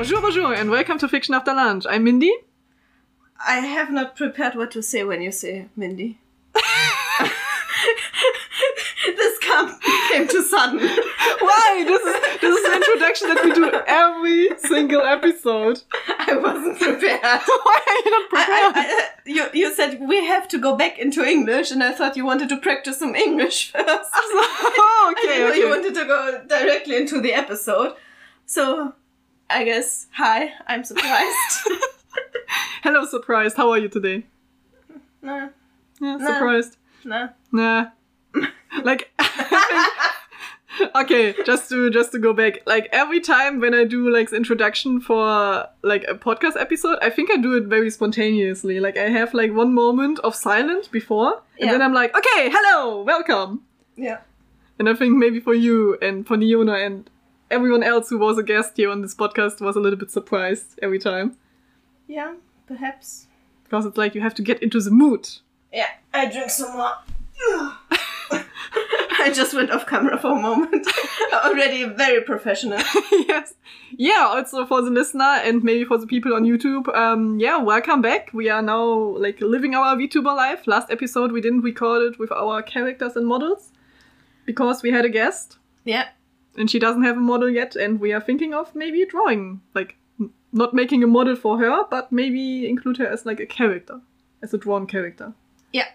Bonjour, bonjour, and welcome to Fiction After Lunch. I'm Mindy. I have not prepared what to say when you say Mindy. This came too sudden. Why? This is the introduction that we do every single episode. I wasn't prepared. Why are you not prepared? You said we have to go back into English, and I thought you wanted to practice some English first. Oh, okay. I didn't know you wanted to go directly into the episode. So, I guess, hi, I'm surprised. Hello, surprised. How are you today? Nah. Yeah, surprised. Nah. Like, okay, just to go back, like every time when I do like the introduction for like a podcast episode, I think I do it very spontaneously. Like I have like one moment of silence before, and then I'm like, okay, hello, welcome. Yeah. And I think maybe for you and for Niona and everyone else who was a guest here on this podcast was a little bit surprised every time. Yeah, perhaps. Because it's like you have to get into the mood. Yeah, I drink some more. I just went off camera for a moment. Already very professional. Yes. Yeah, also for the listener and maybe for the people on YouTube, welcome back. We are now like living our VTuber life. Last episode we didn't record it with our characters and models because we had a guest. Yeah. And she doesn't have a model yet, and we are thinking of maybe drawing. Like, not making a model for her, but maybe include her as like a character. As a drawn character. Yeah.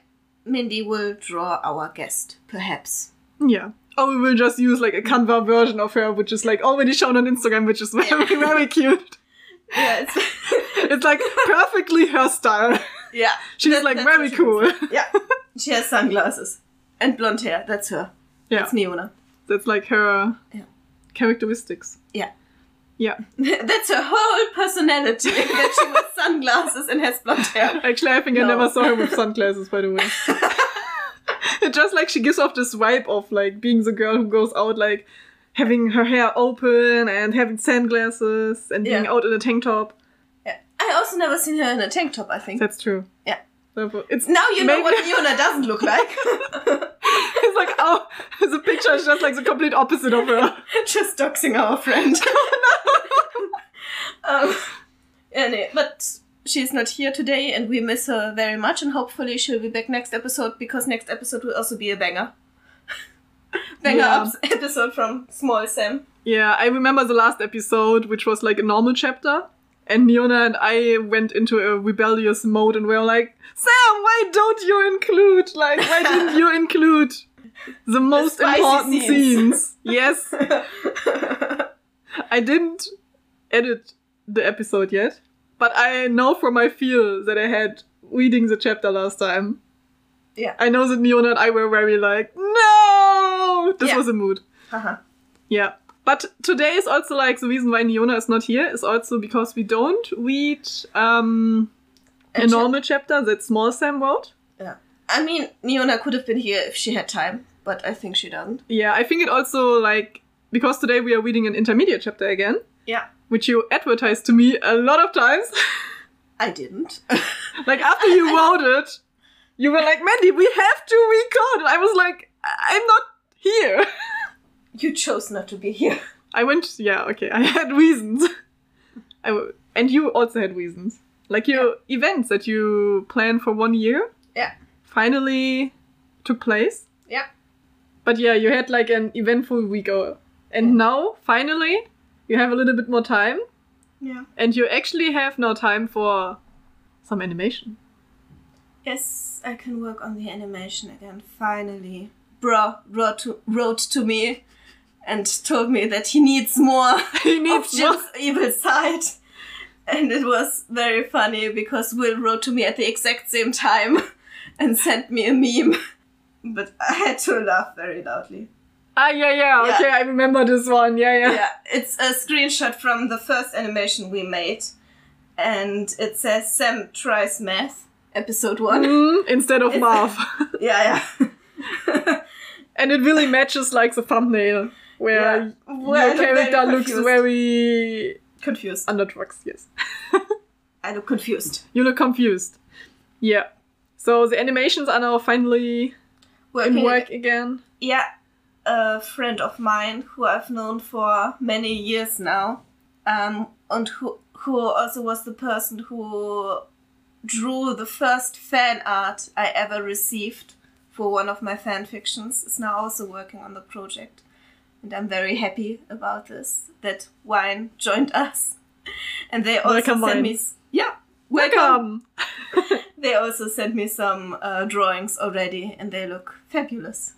Mindy will draw our guest, perhaps. Yeah. Or we will just use like a Canva version of her, which is like already shown on Instagram, which is very, very cute. Yeah, it's like perfectly her style. Yeah. She's like very cool. Yeah. She has sunglasses and blonde hair. That's her. Yeah. That's Niona. That's like her characteristics. Yeah. Yeah. That's her whole personality, that she wears sunglasses and has blonde hair. Actually, I think I never saw her with sunglasses, by the way. It's just like she gives off this vibe of like being the girl who goes out like having her hair open and having sunglasses and being out in a tank top. Yeah. I also never seen her in a tank top, I think. That's true. Yeah. It's now you know what Niona doesn't look like. It's like, oh, the picture is just like the complete opposite of her. Just doxing our friend. Anyway, but she's not here today and we miss her very much, and hopefully she'll be back next episode, because next episode will also be a banger. Episode from Small Sam. Yeah, I remember the last episode, which was like a normal chapter. And Niona and I went into a rebellious mode and we were like, Sam, why didn't you include the most important scenes? Yes. I didn't edit the episode yet, but I know from my feel that I had reading the chapter last time. Yeah. I know that Niona and I were very like, no! This was a mood. Uh-huh. Yeah. But today is also like the reason why Niona is not here is also because we don't read a normal chapter that Small Sam wrote. Yeah. I mean, Niona could have been here if she had time, but I think she doesn't. Yeah, I think it also like, because today we are reading an intermediate chapter again. Yeah. Which you advertised to me a lot of times. I didn't. Like after wrote it, you were like, Mandy, we have to record. And I was like, I'm not here. You chose not to be here. I went... Yeah, okay. I had reasons. And you also had reasons. Like your events that you planned for 1 year. Yeah. Finally took place. Yeah. But yeah, you had like an eventful week. And now, finally, you have a little bit more time. Yeah. And you actually have now time for some animation. Yes, I can work on the animation again. Finally. Bro wrote to me. And told me that he needs more of Jim's evil side. And it was very funny because Will wrote to me at the exact same time and sent me a meme. But I had to laugh very loudly. Ah, yeah. Okay, I remember this one. Yeah. It's a screenshot from the first animation we made. And it says, Sam tries math, episode 1. Instead of math. Yeah. And it really matches, like, the thumbnail. Where your character looks very... Confused. Under drugs, yes. I look confused. You look confused. Yeah. So the animations are now finally in work again. Yeah. A friend of mine who I've known for many years now and who also was the person who drew the first fan art I ever received for one of my fan fictions, is now also working on the project. And I'm very happy about this, that Wine joined us. And they also welcome. They also sent me some drawings already, and they look fabulous.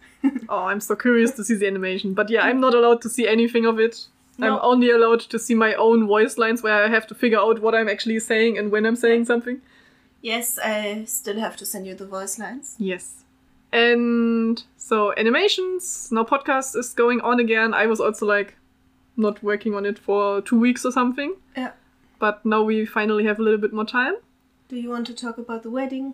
Oh, I'm so curious to see the animation. But yeah, I'm not allowed to see anything of it. No. I'm only allowed to see my own voice lines where I have to figure out what I'm actually saying and when I'm saying something. Yes, I still have to send you the voice lines. Yes. And so animations, now podcast is going on again. I was also like not working on it for 2 weeks or something. Yeah. But now we finally have a little bit more time. Do you want to talk about the wedding?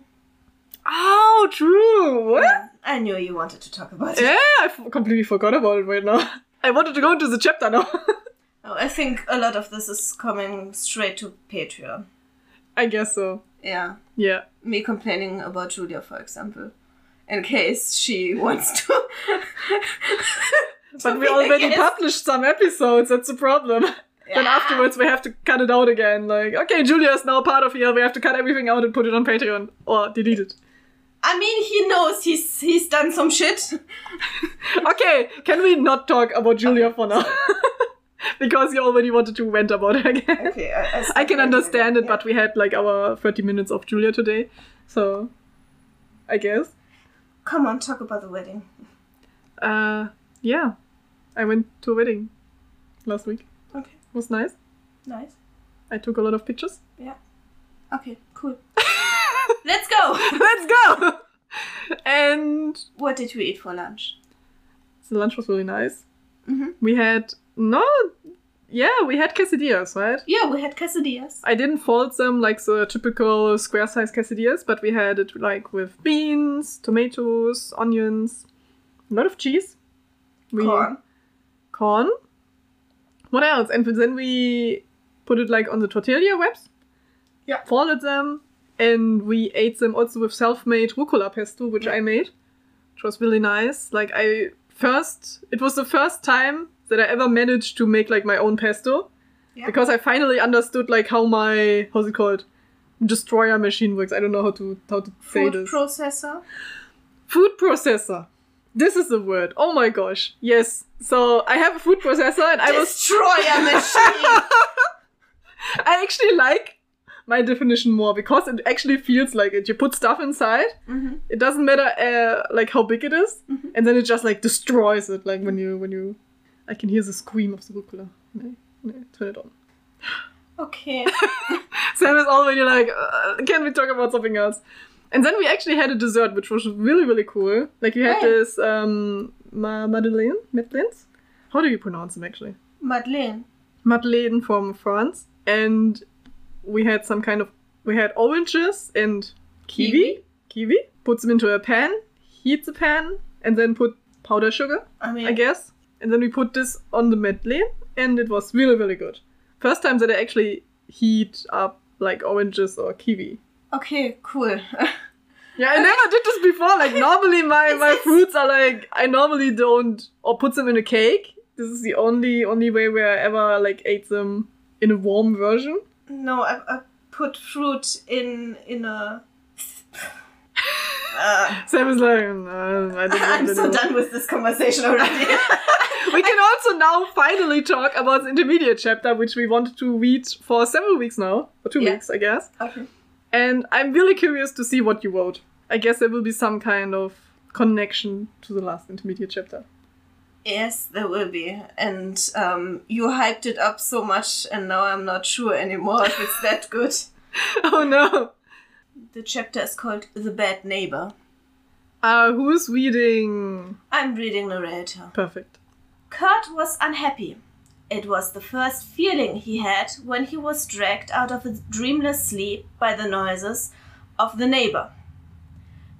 Oh, true. What? Yeah, I knew you wanted to talk about it. Yeah, I completely forgot about it right now. I wanted to go into the chapter now. Oh, I think a lot of this is coming straight to Patreon. I guess so. Yeah. Yeah. Me complaining about Julia, for example. In case she wants to. But we already published some episodes, that's the problem. Yeah. Then afterwards we have to cut it out again. Like, okay, Julia is now part of here, we have to cut everything out and put it on Patreon. Or delete it. I mean, he knows he's done some shit. Okay, can we not talk about Julia for now? Because you already wanted to rant about her again. Okay, I can understand it, but we had like our 30 minutes of Julia today. So, I guess. Come on, talk about the wedding. Yeah. I went to a wedding last week. Okay. It was nice. Nice. I took a lot of pictures. Yeah. Okay, cool. Let's go! Let's go! And... what did we eat for lunch? The lunch was really nice. Mm-hmm. We had... no... yeah, we had quesadillas, right? Yeah, we had quesadillas. I didn't fold them like the typical square-sized quesadillas, but we had it like with beans, tomatoes, onions, a lot of cheese. Corn. What else? And then we put it like on the tortilla wraps. Yeah. Folded them, and we ate them also with self-made rucola pesto, which I made, which was really nice. Like it was the first time that I ever managed to make like my own pesto, because I finally understood like how my destroyer machine works. I don't know how to say this. Food processor. This is the word. Oh my gosh. Yes. So I have a food processor, and destroyer machine. I actually like my definition more because it actually feels like it. You put stuff inside. Mm-hmm. It doesn't matter like how big it is, and then it just like destroys it. Like when you. I can hear the scream of the rucola. No, turn it on. Okay. Sam is already like, can we talk about something else? And then we actually had a dessert, which was really, really cool. Like, we had this Madeleines. How do you pronounce them, actually? Madeleine from France. And we had we had oranges and kiwi. Put them into a pan, heat the pan, and then put powder sugar, I guess. And then we put this on the madeleine, and it was really, really good. First time that I actually heat up, like, oranges or kiwi. Okay, cool. Yeah, I never did this before. Like, normally my fruits are, like, I normally don't... or put them in a cake. This is the only way where I ever, like, ate them in a warm version. No, I put fruit in a... Sam is like, no, I don't know. I'm so done with this conversation already. We can also now finally talk about the intermediate chapter, which we wanted to read for several weeks now. Or 2 weeks, I guess. Okay. And I'm really curious to see what you wrote. I guess there will be some kind of connection to the last intermediate chapter. Yes, there will be. And you hyped it up so much, and now I'm not sure anymore if it's that good. Oh no. The chapter is called The Bad Neighbor. Who's reading? I'm reading narrator. Perfect. Kurt was unhappy. It was the first feeling he had when he was dragged out of a dreamless sleep by the noises of the neighbor.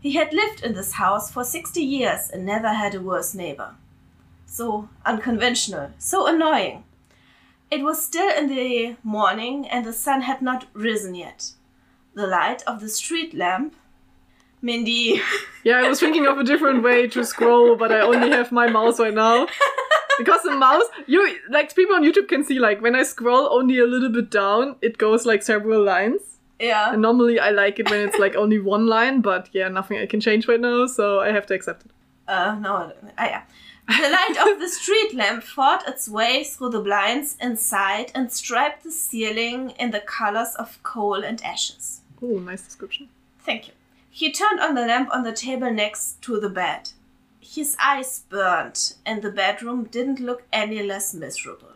He had lived in this house for 60 years and never had a worse neighbor. So unconventional, so annoying. It was still in the morning and the sun had not risen yet. The light of the street lamp. Mindy. Yeah, I was thinking of a different way to scroll, but I only have my mouse right now. Because the mouse, you like people on YouTube can see like when I scroll only a little bit down, it goes like several lines. Yeah. And normally I like it when it's like only one line, but yeah, nothing I can change right now, so I have to accept it. No. The light of the street lamp fought its way through the blinds inside and striped the ceiling in the colors of coal and ashes. Oh, nice description. Thank you. He turned on the lamp on the table next to the bed. His eyes burned, and the bedroom didn't look any less miserable.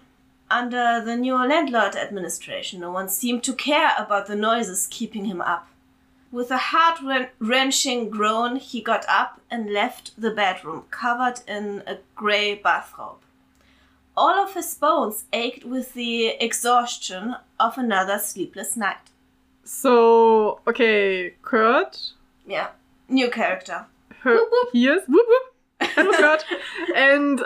Under the new landlord administration, no one seemed to care about the noises keeping him up. With a heart-wrenching groan, he got up and left the bedroom, covered in a grey bathrobe. All of his bones ached with the exhaustion of another sleepless night. So, okay, Kurt? Yeah, new character. Whoop, whoop. He is whoop whoop. Hello, Kurt. And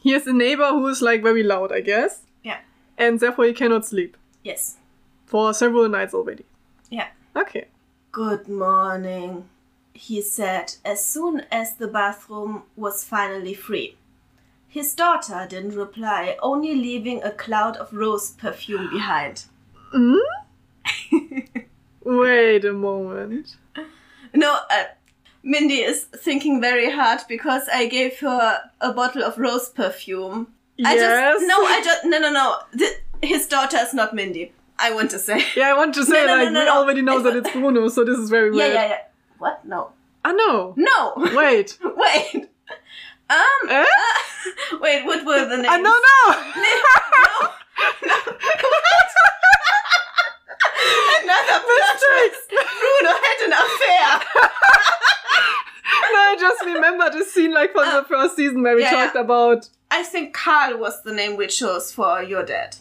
he is a neighbor who is like very loud, I guess. Yeah. And therefore he cannot sleep. Yes. For several nights already. Yeah. Okay. Good morning, he said as soon as the bathroom was finally free. His daughter didn't reply, only leaving a cloud of rose perfume behind. Wait a moment. No, Mindy is thinking very hard because I gave her a bottle of rose perfume. No. His daughter is not Mindy, I want to say. Yeah, I want to say, we already know that it's Bruno, so this is very weird. Yeah. What? No. Ah, no. No. Wait. Wait, what were the names? I don't know. No. Another plot twist. Bruno had an affair. No, I just remembered a scene like from the first season where we talked about... I think Carl was the name we chose for your dad.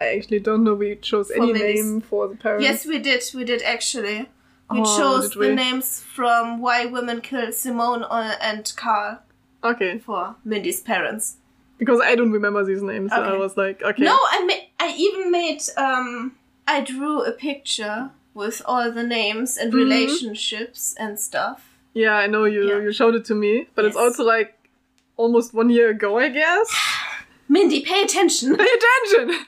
I actually don't know we chose any name for the parents. Yes, we did actually. We chose the names from Why Women Kill Simone and Carl. Okay. For Mindy's parents. Because I don't remember these names, so I was like, okay. No, I even made... I drew a picture with all the names and relationships and stuff. Yeah, I know you showed it to me, but it's also like almost 1 year ago, I guess. Mindy, pay attention.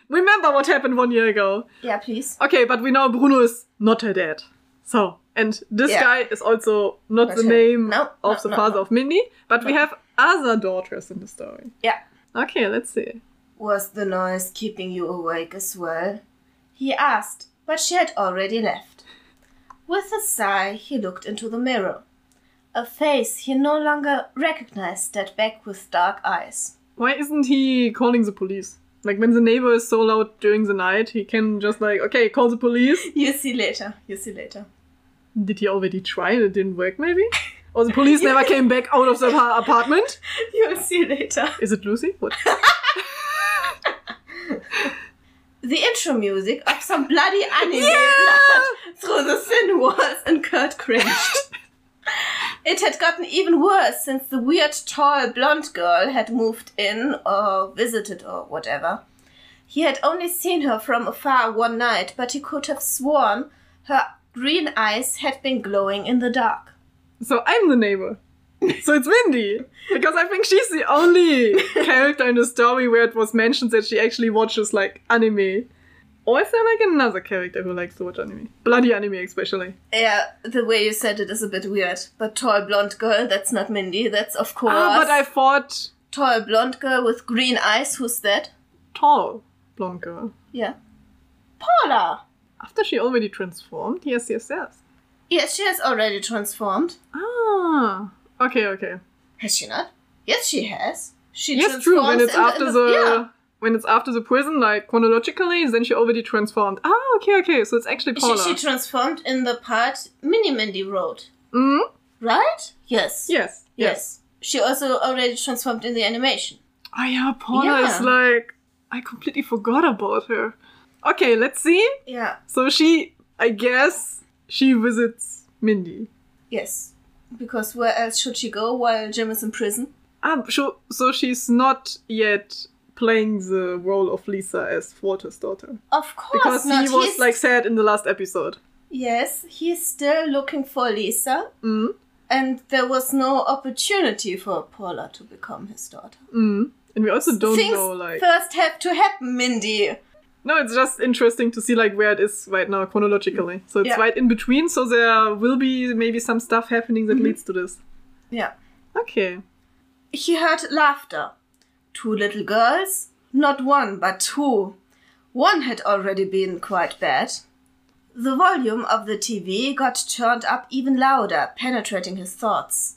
Remember what happened 1 year ago. Yeah, please. Okay, but we know Bruno is not her dad. So, and this guy is also not the name of the father of Mindy, but we have other daughters in the story. Yeah. Okay, let's see. Was the noise keeping you awake as well? He asked, but she had already left. With a sigh, he looked into the mirror. A face he no longer recognized stared back with dark eyes. Why isn't he calling the police? Like, when the neighbor is so loud during the night, he can just like, okay, call the police. You see later. Did he already try and it didn't work, maybe? Or the police never came back out of the apartment? You'll see later. Is it Lucy? What? The intro music of some bloody anime blast through the thin walls, and Kurt cringed. It had gotten even worse since the weird, tall, blonde girl had moved in or visited or whatever. He had only seen her from afar one night, but he could have sworn her green eyes had been glowing in the dark. So I'm the neighbor. So it's Mindy, because I think she's the only character in the story where it was mentioned that she actually watches, like, anime. Or is there, like, another character who likes to watch anime? Bloody anime, especially. Yeah, the way you said it is a bit weird. But tall blonde girl, that's not Mindy, that's, of course... but I thought... Tall blonde girl with green eyes, who's that? Tall blonde girl. Yeah. Paula! After she already transformed? Yes. Yes, she has already transformed. Ah... Okay. Has she not? Yes, she has. Yes, true. When it's after the prison, like chronologically, then she already transformed. Ah, okay. So it's actually Paula. She transformed in the part Mini Mindy wrote. Right? Yes. She also already transformed in the animation. Oh yeah, Paula is like I completely forgot about her. Okay, let's see. Yeah. So she visits Mindy. Yes. Because where else should she go while Jim is in prison? Sure. So she's not yet playing the role of Lisa as Walter's daughter. Of course because not. Because he was, sad in the last episode. Yes, he's still looking for Lisa. And there was no opportunity for Paula to become his daughter. Mm. And we also don't know, like... Things first have to happen, Mindy. No, it's just interesting to see, like, where it is right now chronologically. So it's right in between, so there will be maybe some stuff happening that leads to this. Yeah. Okay. He heard laughter. Two little girls. Not one, but two. One had already been quite bad. The volume of the TV got turned up even louder, penetrating his thoughts.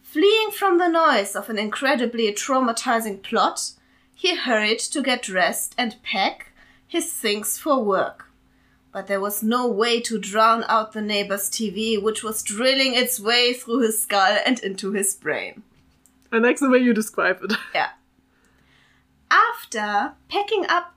Fleeing from the noise of an incredibly traumatizing plot, he hurried to get dressed and pack his things for work. But there was no way to drown out the neighbor's TV, which was drilling its way through his skull and into his brain. I like the way you describe it. Yeah. After packing up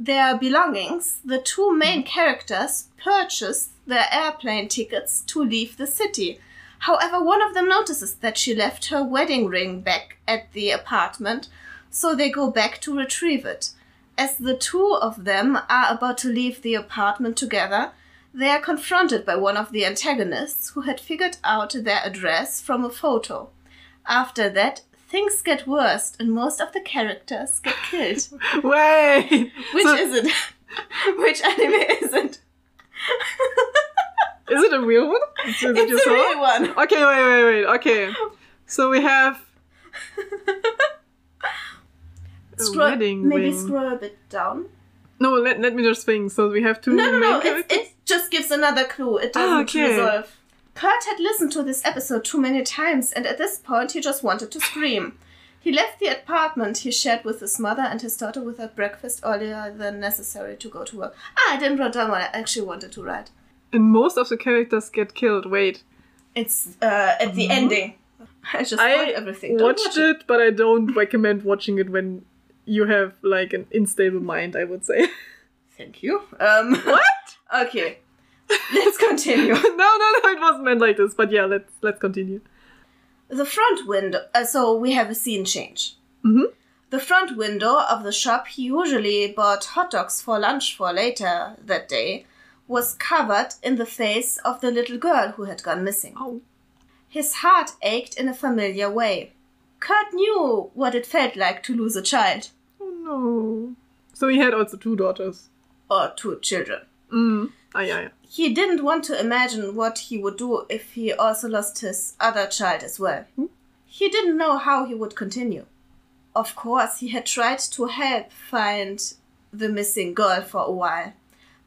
their belongings, the two main characters purchased their airplane tickets to leave the city. However, one of them notices that she left her wedding ring back at the apartment, so they go back to retrieve it. As the two of them are about to leave the apartment together, they are confronted by one of the antagonists who had figured out their address from a photo. After that, things get worse and most of the characters get killed. Wait! Which is it? Which anime is it? Is it a real one? It's a real one. Okay, wait. Okay. So we have... Scroll a bit down. No, let me just think. So we have two main characters? No, it just gives another clue. It doesn't resolve. Kurt had listened to this episode too many times, and at this point he just wanted to scream. He left the apartment he shared with his mother and his daughter without breakfast earlier than necessary to go to work. I didn't write down what I actually wanted to write. And most of the characters get killed. Wait. It's at the ending. I just wrote everything. I watched it, but I don't recommend watching it when you have, like, an unstable mind, I would say. Thank you. What? Okay. Let's continue. No, it wasn't meant like this, but yeah, let's continue. The front window... So we have a scene change. Mm-hmm. The front window of the shop he usually bought hot dogs for lunch for later that day was covered in the face of the little girl who had gone missing. Oh. His heart ached in a familiar way. Kurt knew what it felt like to lose a child. Oh no. So he had also two daughters. Or two children. Mm. Oh, yeah. He didn't want to imagine what he would do if he also lost his other child as well. Hmm? He didn't know how he would continue. Of course, he had tried to help find the missing girl for a while,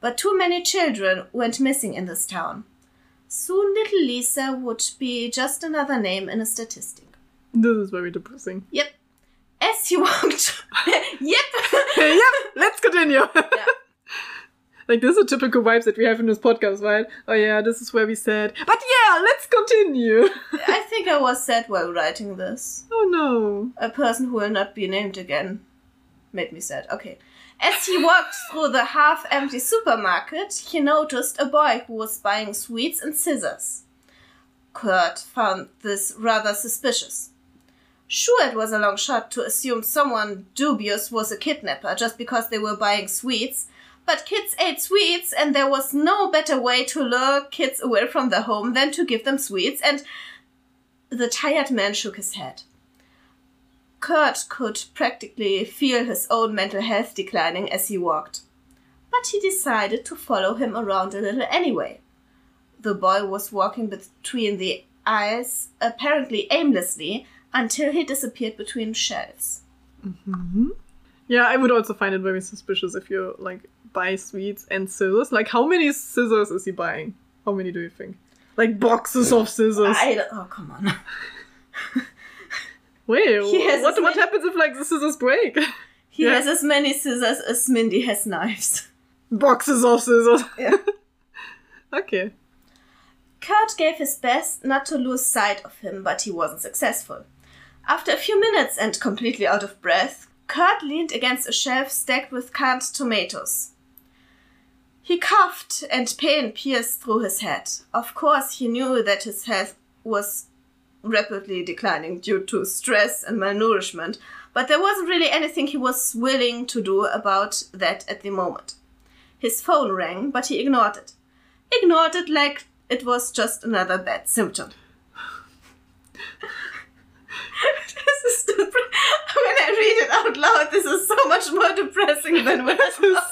but too many children went missing in this town. Soon little Lisa would be just another name in a statistic. This is very depressing. Yep. As he walked... Yep! Let's continue! Yeah. Like, this is a typical vibe that we have in this podcast, right? Oh yeah, this is where we said, but yeah, let's continue. I think I was sad while writing this. Oh no. A person who will not be named again made me sad. Okay. As he walked through the half-empty supermarket, he noticed a boy who was buying sweets and scissors. Kurt found this rather suspicious. Sure, it was a long shot to assume someone dubious was a kidnapper just because they were buying sweets, but kids ate sweets, and there was no better way to lure kids away from their home than to give them sweets, and the tired man shook his head. Kurt could practically feel his own mental health declining as he walked, but he decided to follow him around a little anyway. The boy was walking between the aisles, apparently aimlessly, until he disappeared between shelves. Mm-hmm. Yeah, I would also find it very suspicious if you, like, buy sweets and scissors. Like, how many scissors is he buying? How many do you think? Like, boxes of scissors. Oh, come on. Wait, what happens if, like, the scissors break? He has as many scissors as Mindy has knives. Boxes of scissors. Yeah. Okay. Kurt gave his best not to lose sight of him, but he wasn't successful. After a few minutes and completely out of breath, Kurt leaned against a shelf stacked with canned tomatoes. He coughed and pain pierced through his head. Of course, he knew that his health was rapidly declining due to stress and malnourishment, but there wasn't really anything he was willing to do about that at the moment. His phone rang, but he ignored it. Ignored it like it was just another bad symptom. much more depressing than when I was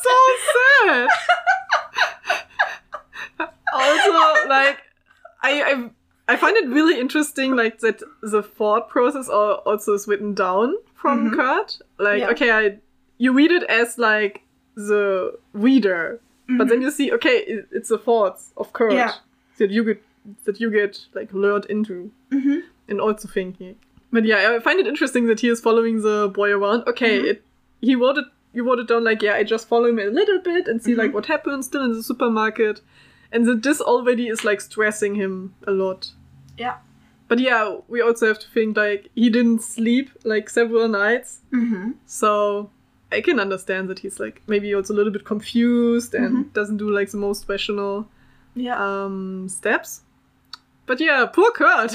so sad. Also, like, I find it really interesting, like, that the thought process also is written down from mm-hmm. Kurt. Like, yeah. Okay, you read it as, like, the reader. Mm-hmm. But then you see, okay, it's the thoughts of Kurt yeah. that you get, like, lured into. Mm-hmm. And also thinking. But yeah, I find it interesting that he is following the boy around. Okay, mm-hmm. You wrote it down, like, yeah, I just follow him a little bit and see, mm-hmm. like, what happens still in the supermarket. And that this already is, like, stressing him a lot. Yeah. But yeah, we also have to think, like, he didn't sleep, like, several nights. Mm-hmm. So I can understand that he's, like, maybe also a little bit confused and mm-hmm. doesn't do, like, the most rational steps. But yeah, poor Kurt.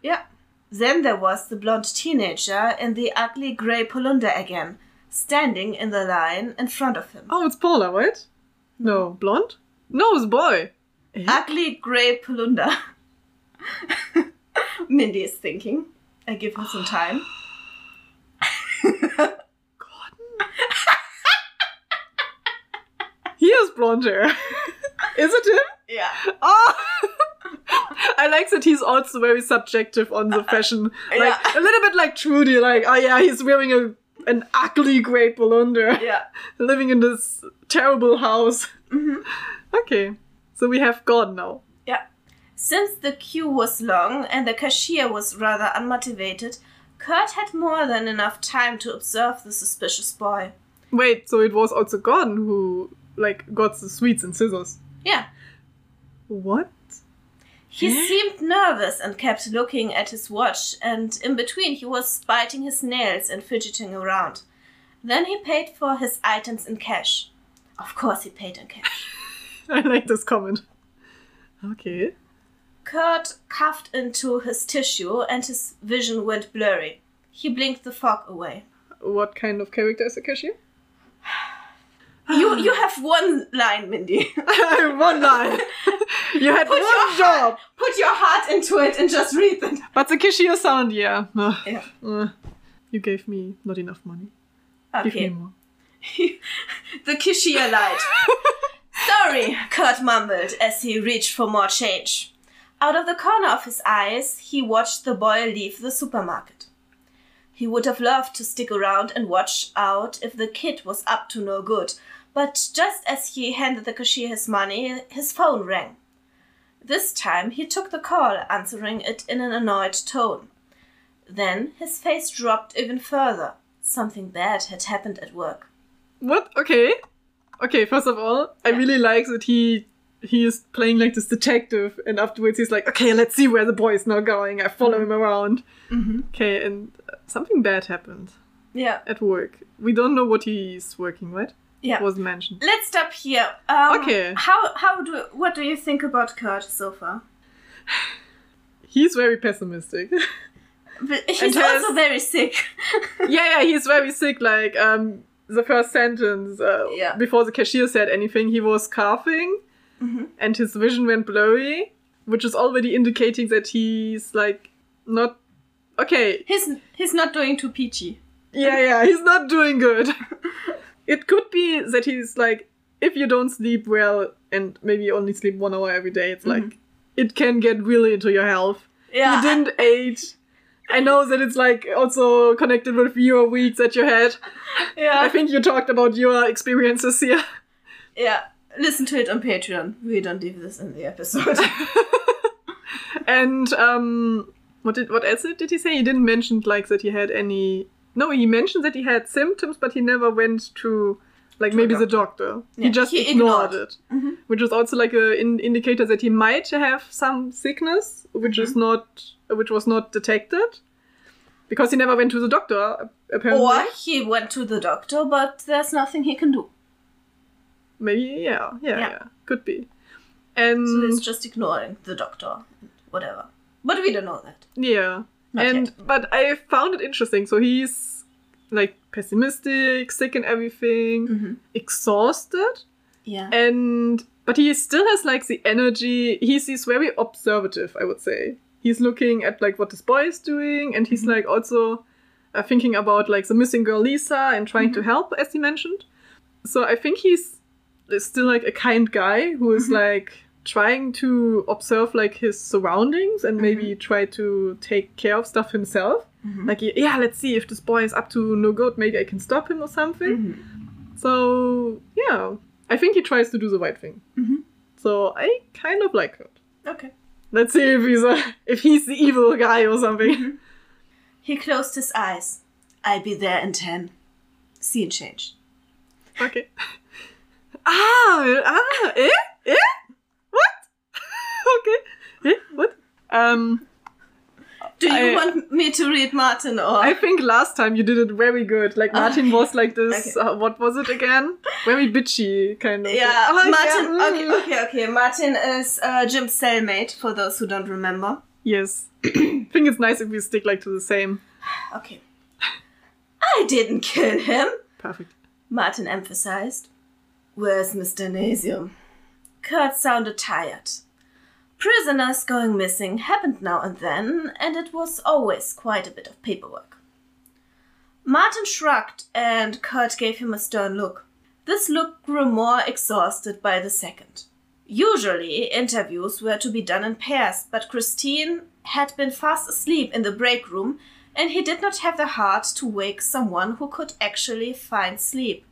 Yeah. Then there was the blonde teenager and the ugly grey Polunder again, standing in the line in front of him. Oh, it's Paula, right? No, blonde? No, it's boy. Ugly grey Polunder. Mindy is thinking. I give her some time. Gordon? He has blonde hair. Is it him? Yeah. Oh! I like that he's also very subjective on the fashion. Like, yeah. A little bit like Trudy. Like, oh yeah, he's wearing an ugly grey Polunder. Yeah. Living in this terrible house. Mm-hmm. Okay, so we have Gordon now. Yeah. Since the queue was long and the cashier was rather unmotivated, Kurt had more than enough time to observe the suspicious boy. Wait, so it was also Gordon who, like, got the sweets and scissors? Yeah. What? He seemed nervous and kept looking at his watch, and in between he was biting his nails and fidgeting around. Then he paid for his items in cash. Of course he paid in cash. I like this comment. Okay. Kurt coughed into his tissue and his vision went blurry. He blinked the fog away. What kind of character is a cashier? You have one line, Mindy. I have one line. You had one job. Put your heart into it and just read it. But the cashier sound, yeah. Yeah. You gave me not enough money. Okay. Give me more. The cashier lied. Sorry, Kurt mumbled as he reached for more change. Out of the corner of his eyes, he watched the boy leave the supermarket. He would have loved to stick around and watch out if the kid was up to no good, but just as he handed the cashier his money, his phone rang. This time he took the call, answering it in an annoyed tone. Then his face dropped even further. Something bad had happened at work. What? Okay. Okay, first of all, I really like that he is playing like this detective, and afterwards he's like, okay, let's see where the boy is now going. I follow him around. Mm-hmm. Okay, and something bad happened. Yeah. At work. We don't know what he's working, right? Yeah. It wasn't mentioned. Let's stop here. Okay. What do you think about Kurt so far? He's very pessimistic. But he's also very sick. Yeah, he's very sick. Like, the first sentence, before the cashier said anything, he was coughing, mm-hmm. and his vision went blurry, which is already indicating that he's, like, not... Okay. He's not doing too peachy. Yeah, he's not doing good. It could be that he's, like, if you don't sleep well, and maybe you only sleep 1 hour every day, it's, mm-hmm. like, it can get really into your health. Yeah. You didn't age... I know that it's, like, also connected with your week that you had. Yeah. I think you talked about your experiences here. Yeah. Listen to it on Patreon. We don't leave this in the episode. And, what else did he say? He didn't mention, like, that he had any... No, he mentioned that he had symptoms, but he never went to, like, maybe the doctor. Yeah. He just ignored it. Mm-hmm. Which is also, like, an indicator that he might have some sickness, which mm-hmm. Which was not detected, because he never went to the doctor, apparently. Or he went to the doctor, but there's nothing he can do. Maybe, yeah. Could be. And so he's just ignoring the doctor, and whatever. But we don't know that. Yeah. But I found it interesting. So he's, like, pessimistic, sick and everything, mm-hmm. exhausted. Yeah. But he still has, like, the energy. He's very observative, I would say. He's looking at, like, what this boy is doing, and he's, mm-hmm. like, also thinking about like the missing girl Lisa and trying to help, as he mentioned. So I think he's still like a kind guy who is like trying to observe like his surroundings and maybe try to take care of stuff himself. Like, yeah, let's see if this boy is up to no good. Maybe I can stop him or something. So, yeah, I think he tries to do the right thing. So I kind of like Kurt. Okay. Let's see if he's the evil guy or something. He closed his eyes. I'll be there in 10. Scene change. Okay. What? Okay. What? Do you want me to read Martin or? I think last time you did it very good. Like Martin was like this. Okay. What was it again? Very bitchy kind of. Yeah, like, Martin. Yeah. Okay. Martin is Jim's cellmate. For those who don't remember. Yes. I think it's nice if we stick like to the same. Okay. I didn't kill him. Perfect. Martin emphasized. Where's Mr. Nasium? Kurt sounded tired. Prisoners going missing happened now and then, and it was always quite a bit of paperwork. Martin shrugged, and Kurt gave him a stern look. This look grew more exhausted by the second. Usually, interviews were to be done in pairs, but Christine had been fast asleep in the break room, and he did not have the heart to wake someone who could actually find sleep.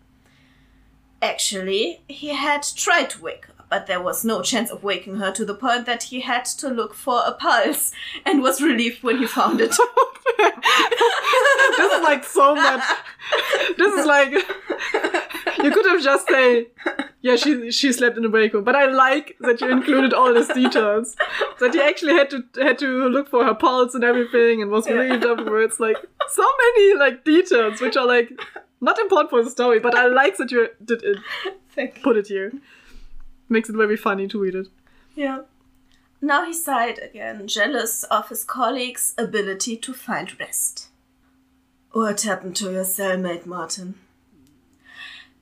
Actually, he had tried to wake her. But there was no chance of waking her to the point that he had to look for a pulse and was relieved when he found it. This is like so much. This is like, you could have just said, yeah, she slept in the break room. But I like that you included all these details. That he actually had to look for her pulse and everything and was relieved afterwards. Like, so many like details, which are like, not important for the story, but I like that you did it. Thank you. Put it here. Makes it very funny to read it. Yeah. Now he sighed again, jealous of his colleague's ability to find rest. What happened to your cellmate, Martin?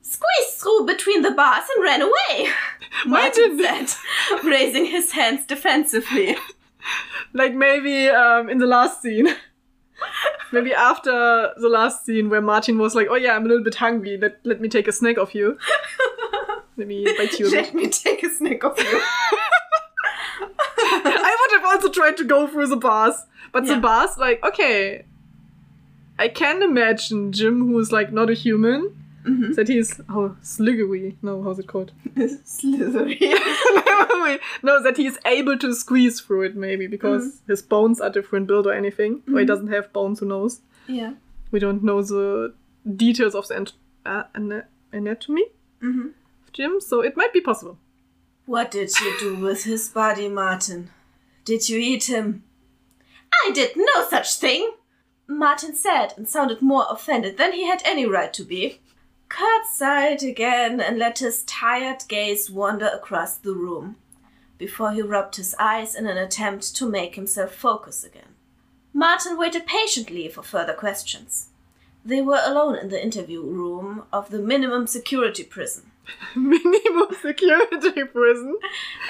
Squeezed through between the bars and ran away, Martin said, raising his hands defensively. Like maybe in the last scene. Maybe after the last scene where Martin was like, oh yeah, I'm a little bit hungry, let me take a snack off you. Let me bite you. Let me take a snack off you. I would have also tried to go through the bars. But the bars, like, okay. I can imagine Jim, who is, like, not a human, that he's, slithery. No, how's it called? Slithery. No, that he's able to squeeze through it, maybe, because his bones are different build or anything. Or he doesn't have bones, who knows? Yeah. We don't know the details of the anatomy. Jim, so it might be possible. What did you do with his body, Martin? Did you eat him? I did no such thing, Martin said, and sounded more offended than he had any right to be. Kurt sighed again and let his tired gaze wander across the room, before he rubbed his eyes in an attempt to make himself focus again. Martin waited patiently for further questions. They were alone in the interview room of the minimum security prison. Minimum security prison.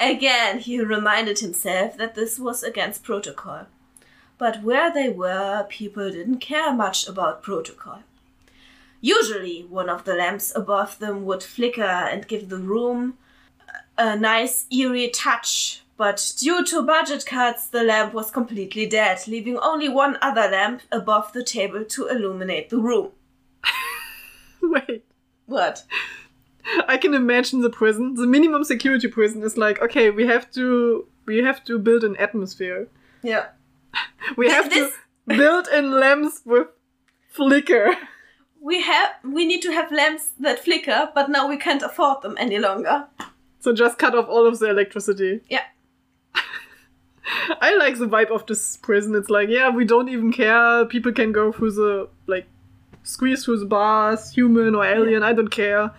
Again, he reminded himself that this was against protocol. But where they were, people didn't care much about protocol. Usually, one of the lamps above them would flicker and give the room a nice, eerie touch. But due to budget cuts, the lamp was completely dead, leaving only one other lamp above the table to illuminate the room. Wait. What? I can imagine the prison. The minimum security prison is like, okay, we have to build an atmosphere. Yeah. We have to build in lamps with flicker. We need to have lamps that flicker, but now we can't afford them any longer. So just cut off all of the electricity. Yeah. I like the vibe of this prison. It's like, yeah, we don't even care. People can go through the, like, squeeze through the bars, human or alien, I don't care.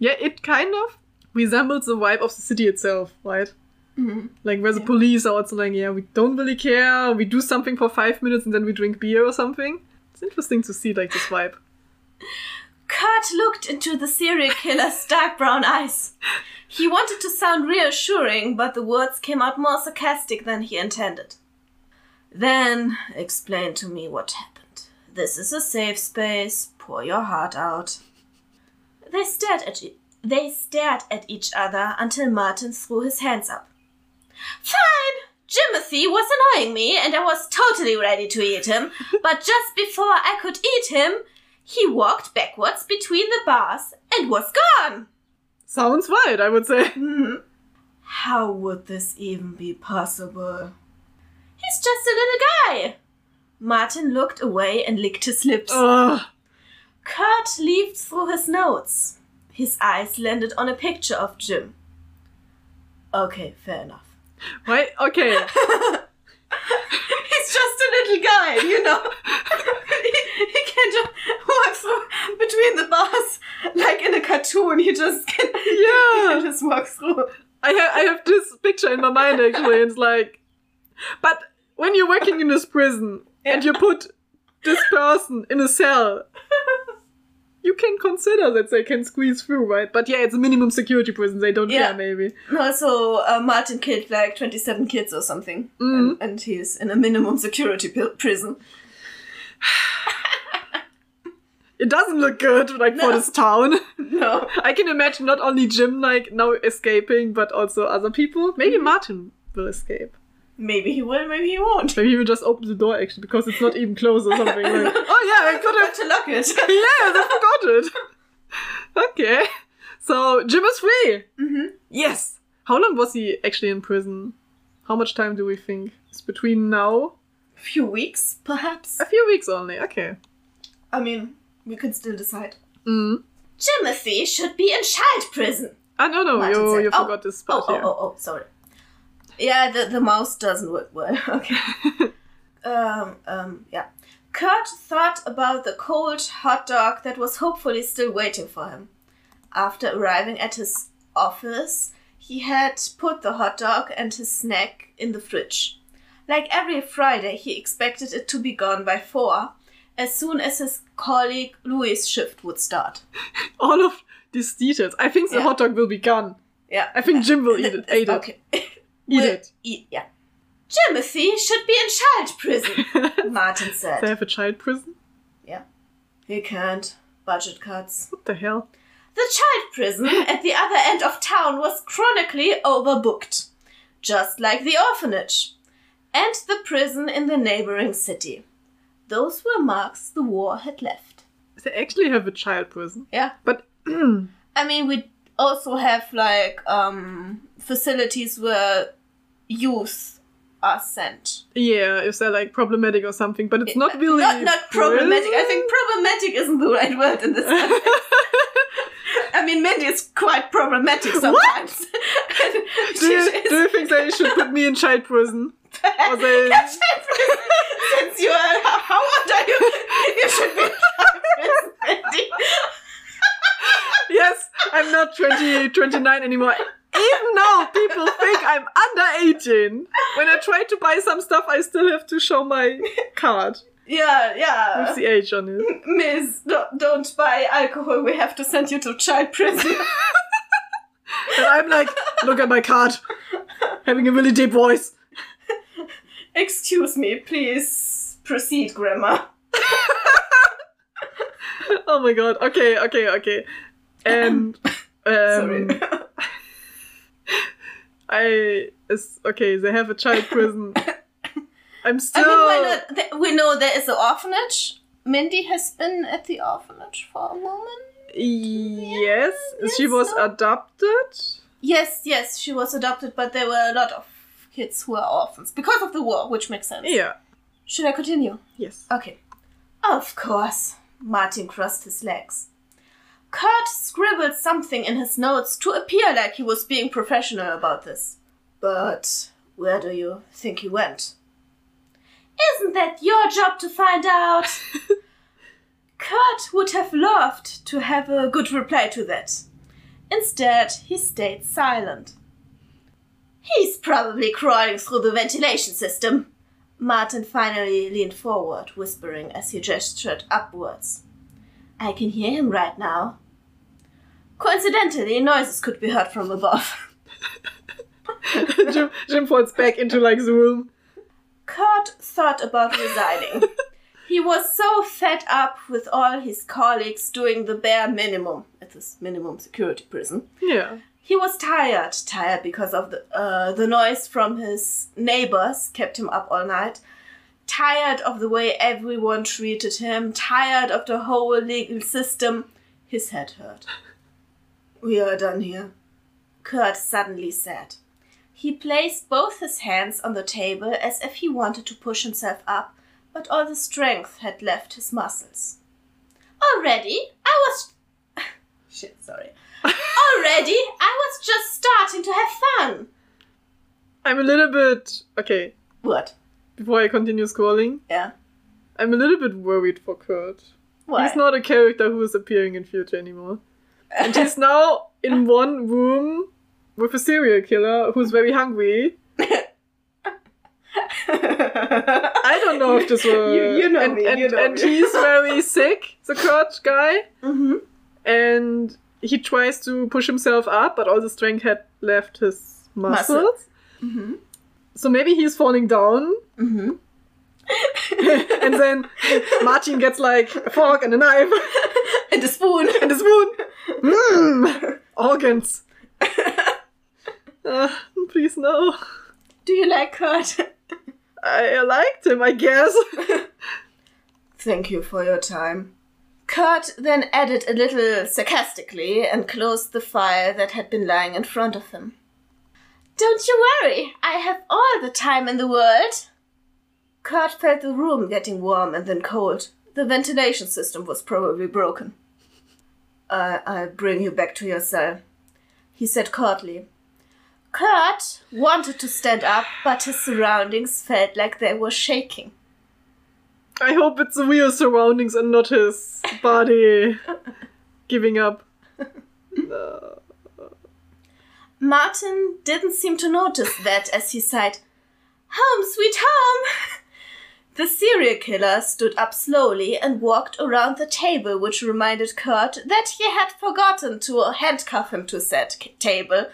Yeah, it kind of resembles the vibe of the city itself, right? Like, where the police are also like, yeah, we don't really care, we do something for 5 minutes and then we drink beer or something. It's interesting to see, like, this vibe. Kurt looked into the serial killer's dark brown eyes. He wanted to sound reassuring, but the words came out more sarcastic than he intended. Then, explain to me what happened. This is a safe space. Pour your heart out. They stared at each other until Martin threw his hands up. Fine! Jimothy was annoying me and I was totally ready to eat him, but just before I could eat him, he walked backwards between the bars and was gone. Sounds right, I would say. Mm-hmm. How would this even be possible? He's just a little guy. Martin looked away and licked his lips. Ugh. Kurt leafed through his notes. His eyes landed on a picture of Jim. Okay, fair enough. Why? Okay. He's just a little guy, you know. He can just walk through between the bars like in a cartoon. He just can, yeah. He can just walk through. I have this picture in my mind, actually. It's like... But when you're working in this prison and you put this person in a cell... You can consider that they can squeeze through, right? But yeah, it's a minimum security prison. They don't care, maybe. Also, Martin killed like 27 kids or something. Mm-hmm. And he's in a minimum security prison. It doesn't look good, like, for this town. No. I can imagine not only Jim, like, now escaping, but also other people. Maybe Martin will escape. Maybe he will, maybe he won't. Maybe he will just open the door, actually, because it's not even closed or something. Like, oh, yeah, I forgot to lock it. Okay. So, Jim is free. Mm-hmm. Yes. How long was he actually in prison? How much time do we think? It's between now? A few weeks, perhaps. A few weeks only, okay. I mean, we could still decide. Mm. Jimothy should be in child prison. Ah, no, you forgot this part. Oh, sorry. Yeah, the mouse doesn't work well. Okay. Yeah. Kurt thought about the cold hot dog that was hopefully still waiting for him. After arriving at his office, he had put the hot dog and his snack in the fridge. Like every Friday, he expected it to be gone by 4, as soon as his colleague Louis' shift would start. All of these details. I think the hot dog will be gone. Yeah. I think Jim will eat it. Okay. Eat it. Jimothy should be in child prison, Martin said. They have a child prison? Yeah. He can't. Budget cuts. What the hell? The child prison at the other end of town was chronically overbooked. Just like the orphanage. And the prison in the neighboring city. Those were marks the war had left. They actually have a child prison? Yeah. But... I mean, we also have, like, facilities where youth are sent. Yeah, if they're, like, problematic or something, but it's not really... Not problematic. I think problematic isn't the right word in this context. I mean, Mandy is quite problematic sometimes. Do you think they should put me in child prison? Or they... Child prison. Since you are... How old are you? You should be in child prison, Mandy. Yes, I'm not 29 anymore. Even now, people think I'm under 18. When I try to buy some stuff, I still have to show my card. Yeah. With the age on it. Miss, don't buy alcohol. We have to send you to child prison. And I'm like, look at my card. Having a really deep voice. Excuse me, please proceed, Grandma. Oh my god. Okay. And sorry. They have a child prison. I'm still... I mean, why not? We know there is an orphanage. Mindy has been at the orphanage for a moment. Yes. Adopted. Yes, she was adopted, but there were a lot of kids who are orphans because of the war, which makes sense. Yeah. Should I continue? Yes. Okay. Of course. Martin crossed his legs. Kurt scribbled something in his notes to appear like he was being professional about this. But where do you think he went? Isn't that your job to find out? Kurt would have loved to have a good reply to that. Instead, he stayed silent. He's probably crawling through the ventilation system. Martin finally leaned forward, whispering as he gestured upwards. I can hear him right now. Coincidentally, noises could be heard from above. Jim falls back into, like, the room. Kurt thought about resigning. He was so fed up with all his colleagues doing the bare minimum at this minimum security prison. Yeah. He was tired because of the noise from his neighbors kept him up all night. Tired of the way everyone treated him. Tired of the whole legal system. His head hurt. We are done here, Kurt suddenly said. He placed both his hands on the table as if he wanted to push himself up, but all the strength had left his muscles. Already, I was... Shit, sorry. Already, I was just starting to have fun. I'm a little bit... Okay. What? Before I continue scrolling. Yeah. I'm a little bit worried for Kurt. Why? He's not a character who is appearing in future anymore. And he's now in one room with a serial killer who's very hungry. I don't know if this will... You know and, me. And, you know and me. He's very sick, the Kurt guy. Mm-hmm. And he tries to push himself up, but all the strength had left his muscles. Mm-hmm. So maybe he's falling down. Mm-hmm. And then Martin gets like a fork and a knife. And a spoon. And a spoon. Mmm. Organs. Please no. Do you like Kurt? I liked him, I guess. Thank you for your time. Kurt then added a little sarcastically and closed the file that had been lying in front of him. Don't you worry, I have all the time in the world. Kurt felt the room getting warm and then cold. The ventilation system was probably broken. I'll bring you back to your cell, he said curtly. Kurt wanted to stand up, but his surroundings felt like they were shaking. I hope it's the real surroundings and not his body giving up. Martin didn't seem to notice that as he sighed, Home, sweet home! The serial killer stood up slowly and walked around the table, which reminded Kurt that he had forgotten to handcuff him to said table,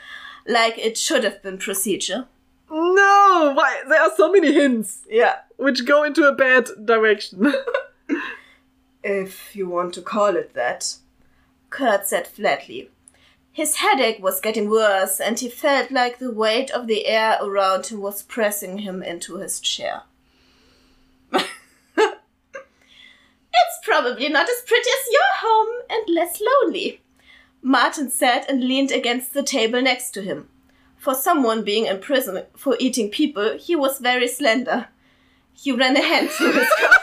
like it should have been procedure. No! Why? There are so many hints. Yeah. Which go into a bad direction. If you want to call it that, Kurt said flatly. His headache was getting worse, and he felt like the weight of the air around him was pressing him into his chair. It's probably not as pretty as your home and less lonely, Martin said and leaned against the table next to him. For someone being in prison for eating people, he was very slender. He ran a hand through his coat.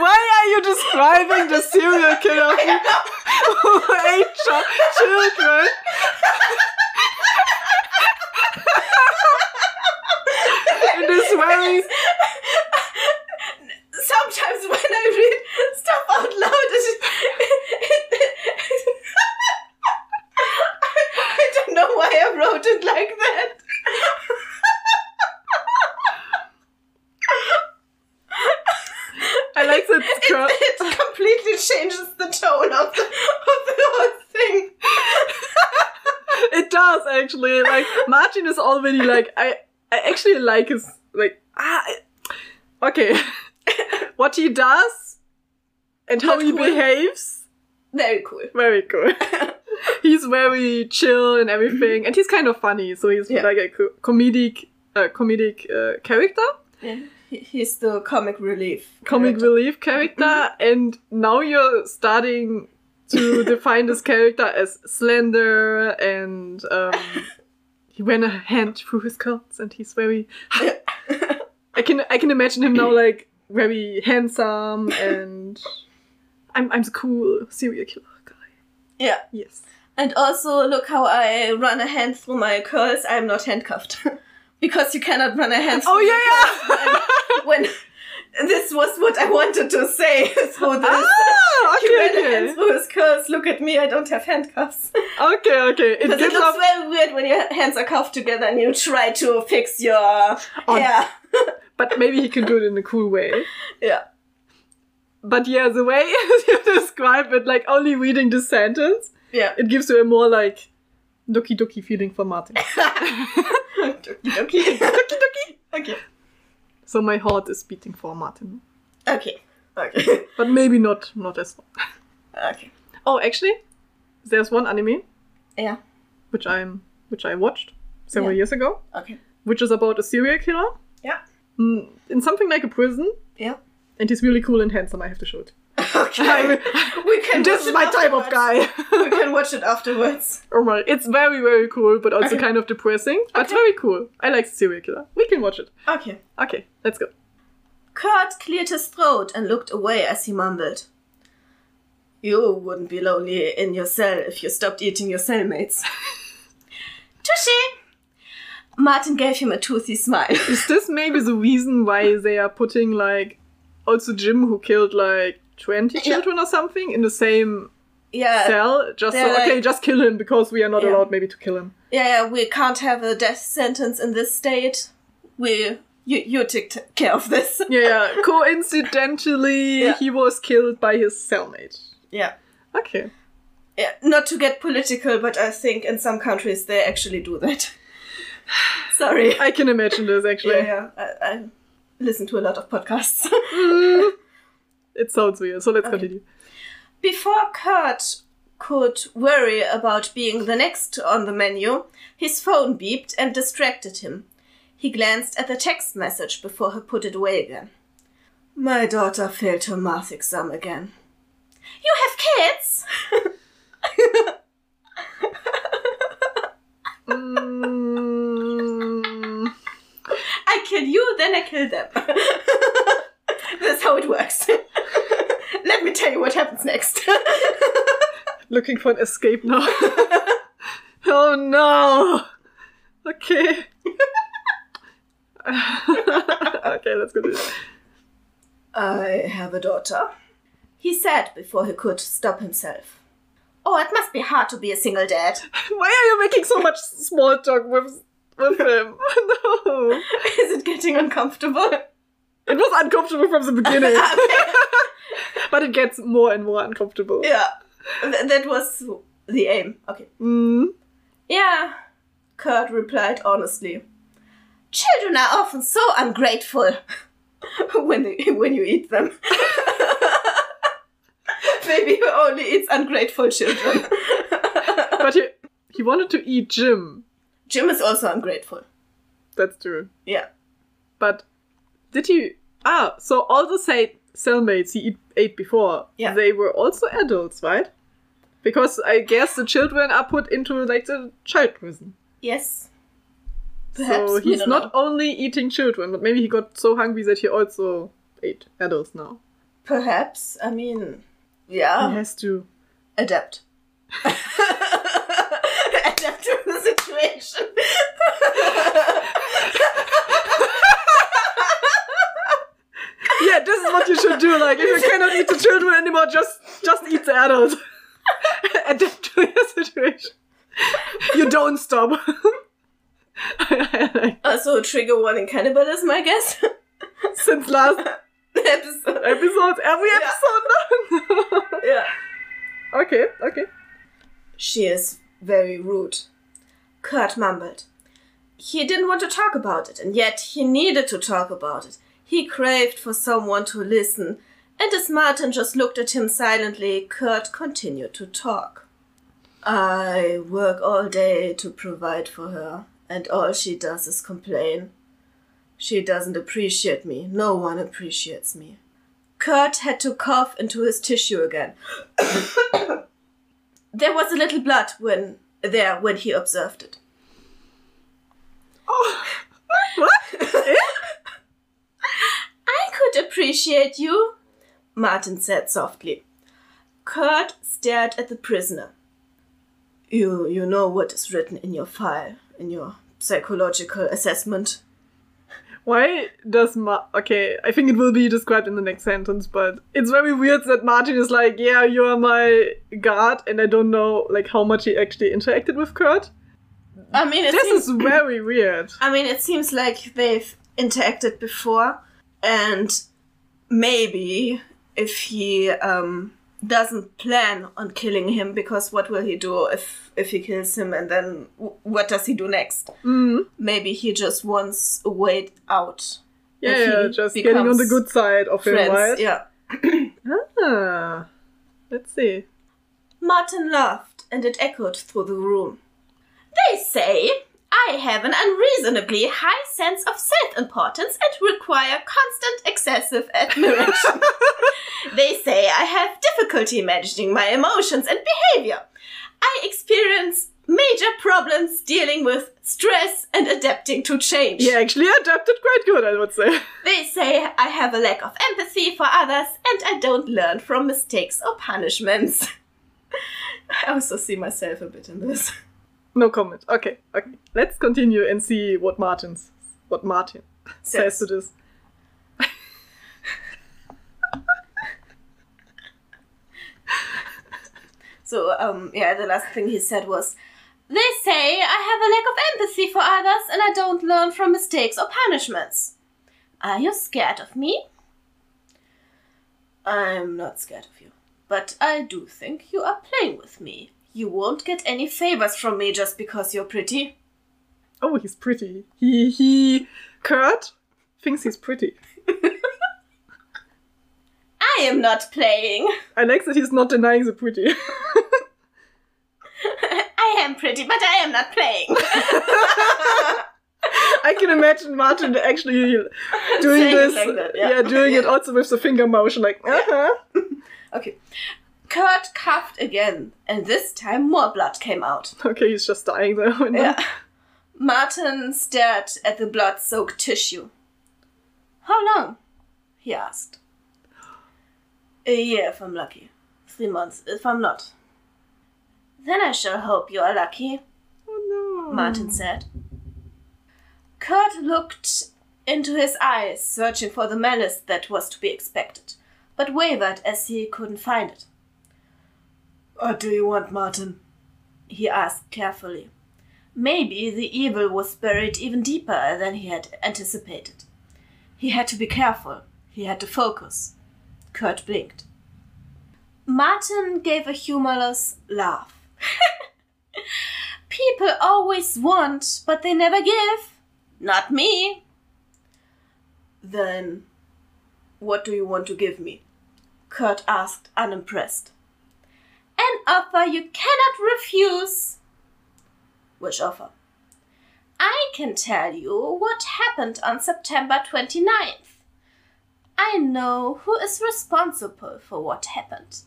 Why are you describing the serial killer who ate children? It is very... Sometimes when I read stuff out loud, I don't know why I wrote it like that. I like that it completely changes the tone of the whole thing. It does, actually. Like, Martin is already like, I actually like his, like, okay. What he does and how he behaves. Very cool. Very cool. He's very chill and everything. And he's kind of funny. So he's like a comedic character. Yeah. He's the comic relief. And now you're starting to define this character as slender and he ran a hand through his curls and he's very... I can imagine him now like very handsome and I'm the cool serial killer guy. Yeah. Yes. And also look how I run a hand through my curls. I'm not handcuffed. Because you cannot run a hand through your curls. When this was what I wanted to say through this. Ah, okay, he ran a hand through his curls. Look at me, I don't have handcuffs. Okay. Because it looks very weird when your hands are cuffed together and you try to fix your hair. But maybe he can do it in a cool way. Yeah. But yeah, the way you describe it, like only reading the sentence, it gives you a more like Doki Doki feeling for Martin. Doki Doki. Doki Doki. Okay. So my heart is beating for Martin. Okay. Okay. But maybe not as long. Okay. Oh, actually, there's one anime. Yeah. Which I watched several years ago. Okay. Which is about a serial killer. Yeah. In something like a prison. Yeah. And he's really cool and handsome. I have to show it. Okay. We can. This is my type of guy. We can watch it afterwards. Oh my! It's very, very cool, but also kind of depressing. But very cool. I like serial killer. We can watch it. Okay. Okay. Let's go. Kurt cleared his throat and looked away as he mumbled. You wouldn't be lonely in your cell if you stopped eating your cellmates. Touché! Martin gave him a toothy smile. Is this maybe the reason why they are putting, like, also Jim, who killed, like, 20 children or something in the same cell? Just so, like, okay, just kill him because we are not allowed maybe to kill him. Yeah, we can't have a death sentence in this state. You take care of this. Yeah. Coincidentally, he was killed by his cellmate. Yeah. Okay. Yeah, not to get political, but I think in some countries they actually do that. Sorry. I can imagine this, actually. Yeah. I listen to a lot of podcasts. It sounds weird, so let's continue. Before Kurt could worry about being the next on the menu, his phone beeped and distracted him. He glanced at the text message before he put it away again. My daughter failed her math exam again. You have kids? I kill you, then I kill them. That's how it works. Let me tell you what happens next. Looking for an escape now. Oh no. Okay. Okay, let's go do it. I have a daughter, he said before he could stop himself. Oh, it must be hard to be a single dad. Why are you making so much small talk with him? No. Is it getting uncomfortable? It was uncomfortable from the beginning. But it gets more and more uncomfortable. Yeah, that was the aim. Okay. Yeah, Kurt replied honestly. Children are often so ungrateful when you eat them. Maybe he only eats ungrateful children. But he wanted to eat Jim. Jim is also ungrateful. That's true. Yeah. But did he... Ah, so all the cellmates he ate before, they were also adults, right? Because I guess the children are put into, like, the child prison. Yes. Perhaps, so he's not only eating children, but maybe he got so hungry that he also ate adults now. Perhaps. I mean, yeah. He has to... adapt. Adapt to the situation. Yeah, this is what you should do. Like, if you cannot eat the children anymore, just eat the adults. Adapt to your situation. You don't stop. Also, trigger warning cannibalism, I guess. Since last episode. Every episode now. Yeah. Okay. She is very rude, Kurt mumbled. He didn't want to talk about it, and yet he needed to talk about it. He craved for someone to listen, and as Martin just looked at him silently, Kurt continued to talk. I work all day to provide for her. And all she does is complain. She doesn't appreciate me. No one appreciates me. Kurt had to cough into his tissue again. There was a little blood when he observed it. Oh, what? I could appreciate you, Martin said softly. Kurt stared at the prisoner. You know what is written in your file. In your psychological assessment. Why does Okay, I think it will be described in the next sentence, but it's very weird that Martin is like, yeah, you are my guard, and I don't know, like, how much he actually interacted with Kurt. I mean, this is very weird. I mean, it seems like they've interacted before, and maybe if he doesn't plan on killing him, because what will he do if he kills him, and then what does he do next? Maybe he just wants a way out. Yeah, just getting on the good side of him, right? Yeah. Ah, let's see. Martin laughed, and it echoed through the room. They say I have an unreasonably high sense of self-importance and require constant excessive admiration. They say I have difficulty managing my emotions and behavior. I experience major problems dealing with stress and adapting to change. Yeah, actually I adapted quite good, I would say. They say I have a lack of empathy for others and I don't learn from mistakes or punishments. I also see myself a bit in this. No comment. Okay, okay. Let's continue and see what Martin says to this. So, the last thing he said was, they say I have a lack of empathy for others and I don't learn from mistakes or punishments. Are you scared of me? I'm not scared of you. But I do think you are playing with me. You won't get any favors from me just because you're pretty. Oh, he's pretty. Kurt thinks he's pretty. I am not playing. I like that he's not denying the pretty. I am pretty, but I am not playing. I can imagine Martin actually doing this. Like that, yeah, doing it also with the finger motion, like, uh-huh. Okay. Kurt coughed again, and this time more blood came out. Okay, he's just dying though. Yeah. Martin stared at the blood-soaked tissue. How long? He asked. A year if I'm lucky. 3 months if I'm not. Then I shall hope you are lucky. Oh no, Martin said. Kurt looked into his eyes, searching for the malice that was to be expected, but wavered as he couldn't find it. What do you want, Martin? He asked carefully. Maybe the evil was buried even deeper than he had anticipated. He had to be careful. He had to focus. Kurt blinked. Martin gave a humorless laugh. People always want, but they never give. Not me. Then what do you want to give me? Kurt asked, unimpressed. An offer you cannot refuse. Which offer? I can tell you what happened on September 29th. I know who is responsible for what happened.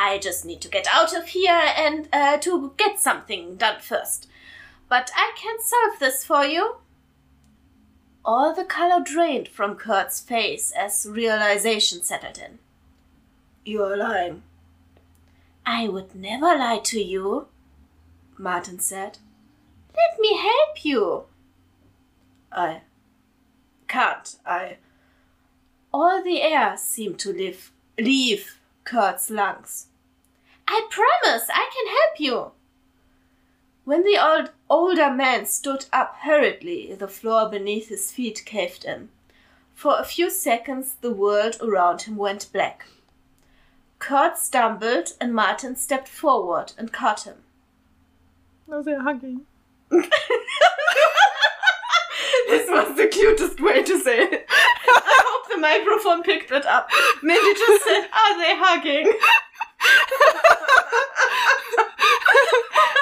I just need to get out of here and to get something done first. But I can solve this for you. All the color drained from Kurt's face as realization settled in. You're lying. I would never lie to you, Martin said. Let me help you. I can't. All the air seemed to leave Kurt's lungs. I promise I can help you. When the older man stood up hurriedly, the floor beneath his feet caved in. For a few seconds, the world around him went black. Kurt stumbled and Martin stepped forward and caught him. Now they're hugging. This was the cutest way to say it. I hope the microphone picked it up. Maybe just said, are they hugging?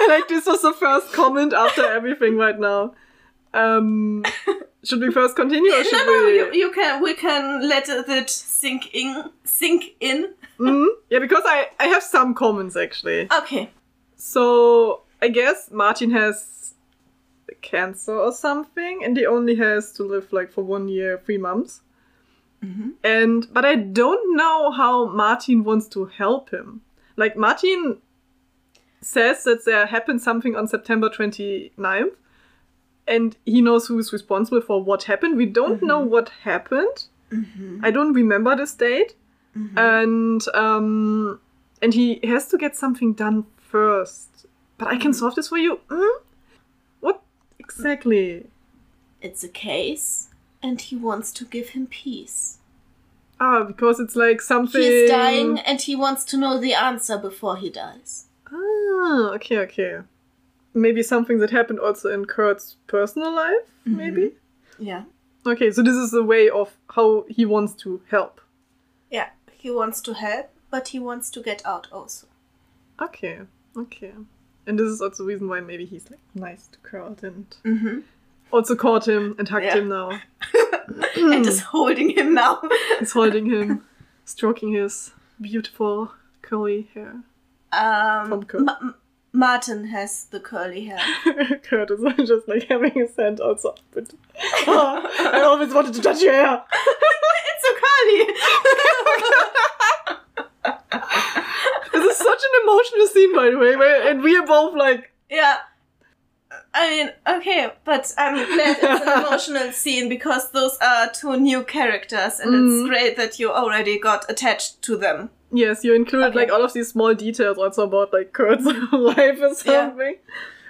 Like, this was the first comment after everything right now. Should we first continue or should we... We can let it sink in. Mm-hmm. Yeah, because I have some comments, actually. Okay. So, I guess Martin has cancer or something, and he only has to live, like, for 1 year, 3 months. Mm-hmm. But I don't know how Martin wants to help him. Like, Martin says that there happened something on September 29th, and he knows who is responsible for what happened. We don't know what happened. Mm-hmm. I don't remember this date. Mm-hmm. And he has to get something done first. But I can solve this for you. Mm? What exactly? It's a case, and he wants to give him peace. Ah, because it's like something... He's dying, and he wants to know the answer before he dies. Ah, okay. Maybe something that happened also in Kurt's personal life, maybe? Yeah. Okay, so this is a way of how he wants to help. Yeah. He wants to help, but he wants to get out also. Okay, okay. And this is also the reason why maybe he's like nice to Carl and also caught him and hugged him now. And is holding him now. He's holding him, stroking his beautiful curly hair. From Kurt. Martin has the curly hair. Kurt is just like having his hand also. But, I always wanted to touch your hair. It's so curly. This is such an emotional scene, by the way, where, and we are both like... Yeah. I mean, okay, but I'm glad it's an emotional scene because those are two new characters and it's great that you already got attached to them. Yes, you included like all of these small details also about like Kurt's life or something,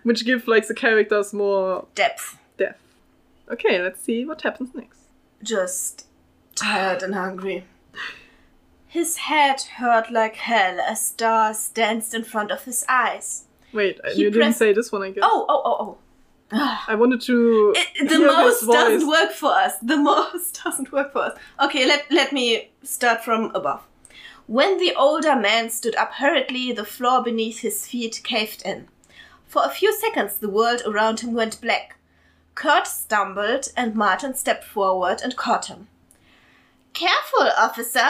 which give like the characters more... Depth. Okay, let's see what happens next. Just tired and hungry. His head hurt like hell as stars danced in front of his eyes. Wait, you didn't say this one, I guess. Oh. I wanted to. The most doesn't work for us. Okay, let me start from above. When the older man stood up hurriedly, the floor beneath his feet caved in. For a few seconds, the world around him went black. Kurt stumbled, and Martin stepped forward and caught him. Careful, officer!